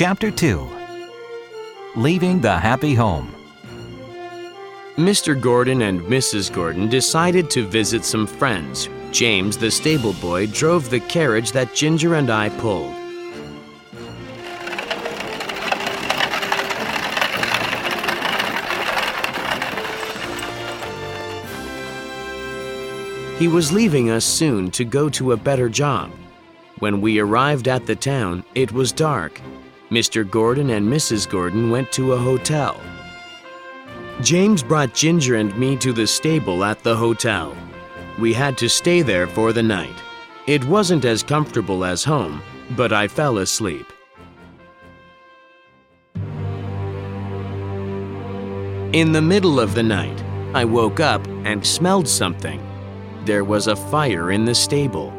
Chapter 2 Leaving the Happy Home Mr. Gordon and Mrs. Gordon decided to visit some friends. James, the stable boy, drove the carriage that Ginger and I pulled. He was leaving us soon to go to a better job. When we arrived at the town, it was dark. Mr. Gordon and Mrs. Gordon went to a hotel. James brought Ginger and me to the stable at the hotel. We had to stay there for the night. It wasn't as comfortable as home, but I fell asleep. In the middle of the night, I woke up and smelled something. There was a fire in the stable.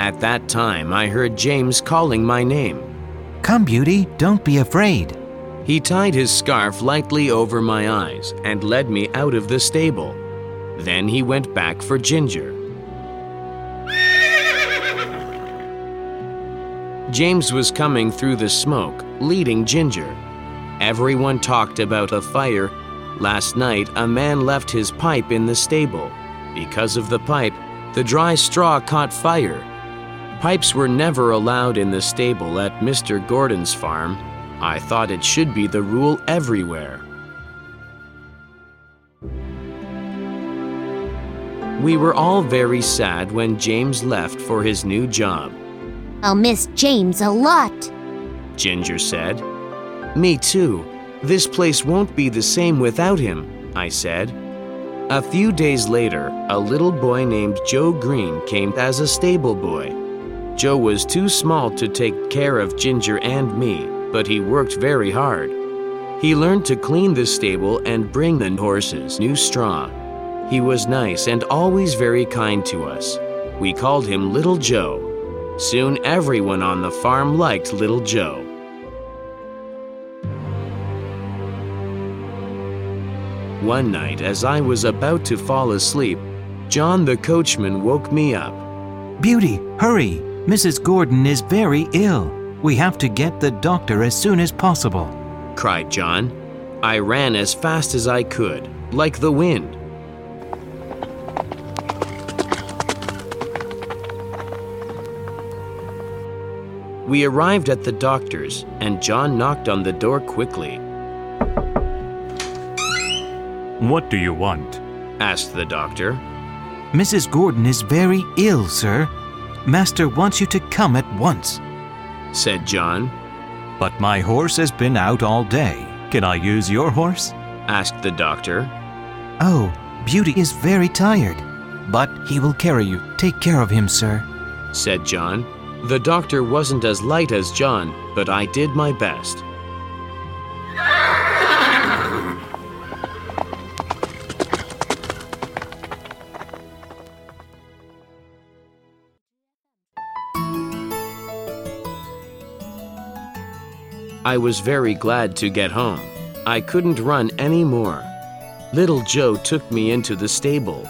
At that time, I heard James calling my name. Come, Beauty, don't be afraid. He tied his scarf lightly over my eyes and led me out of the stable. Then he went back for Ginger. James was coming through the smoke, leading Ginger. Everyone talked about a fire. Last night, a man left his pipe in the stable. Because of the pipe, the dry straw caught fire. Pipes were never allowed in the stable at Mr. Gordon's farm. I thought it should be the rule everywhere. We were all very sad when James left for his new job. I'll miss James a lot, Ginger said. Me too. This place won't be the same without him, I said. A few days later, a little boy named Joe Green came as a stable boy. Joe was too small to take care of Ginger and me, but he worked very hard. He learned to clean the stable and bring the horses new straw. He was nice and always very kind to us. We called him Little Joe. Soon everyone on the farm liked Little Joe. One night, as I was about to fall asleep, John the coachman woke me up. Beauty, hurry! Mrs. Gordon is very ill. We have to get the doctor as soon as possible, cried John. I ran as fast as I could, like the wind. We arrived at the doctor's, and John knocked on the door quickly. What do you want? Asked the doctor. Mrs. Gordon is very ill, sir. Master wants you to come at once, said John. But my horse has been out all day. Can I use your horse? Asked the doctor. Oh, Beauty is very tired, but he will carry you. Take care of him, sir, said John. The doctor wasn't as light as John, but I did my best. I was very glad to get home. I couldn't run any more. Little Joe took me into the stable.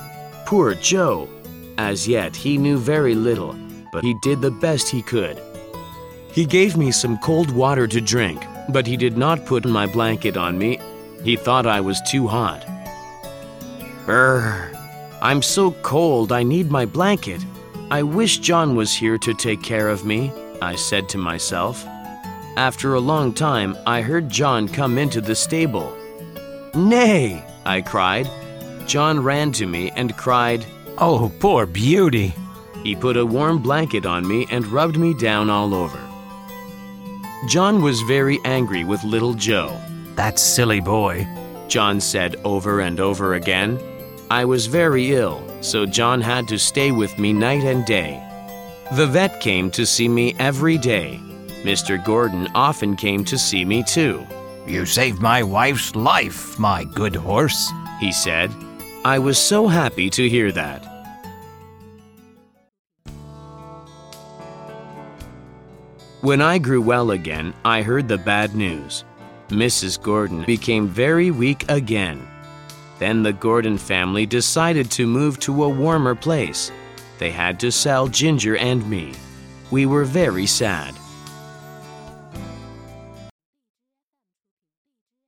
Poor Joe! As yet, he knew very little, but he did the best he could. He gave me some cold water to drink, but he did not put my blanket on me. He thought I was too hot. Brr! I'm so cold, I need my blanket. I wish John was here to take care of me, I said to myself. After a long time, I heard John come into the stable. Nay, I cried. John ran to me and cried, Oh, poor Beauty. He put a warm blanket on me and rubbed me down all over. John was very angry with Little Joe. That silly boy, John said over and over again. I was very ill, so John had to stay with me night and day. The vet came to see me every day. Mr. Gordon often came to see me too. You saved my wife's life, my good horse, he said. I was so happy to hear that. When I grew well again, I heard the bad news. Mrs. Gordon became very weak again. Then the Gordon family decided to move to a warmer place. They had to sell Ginger and me. We were very sad.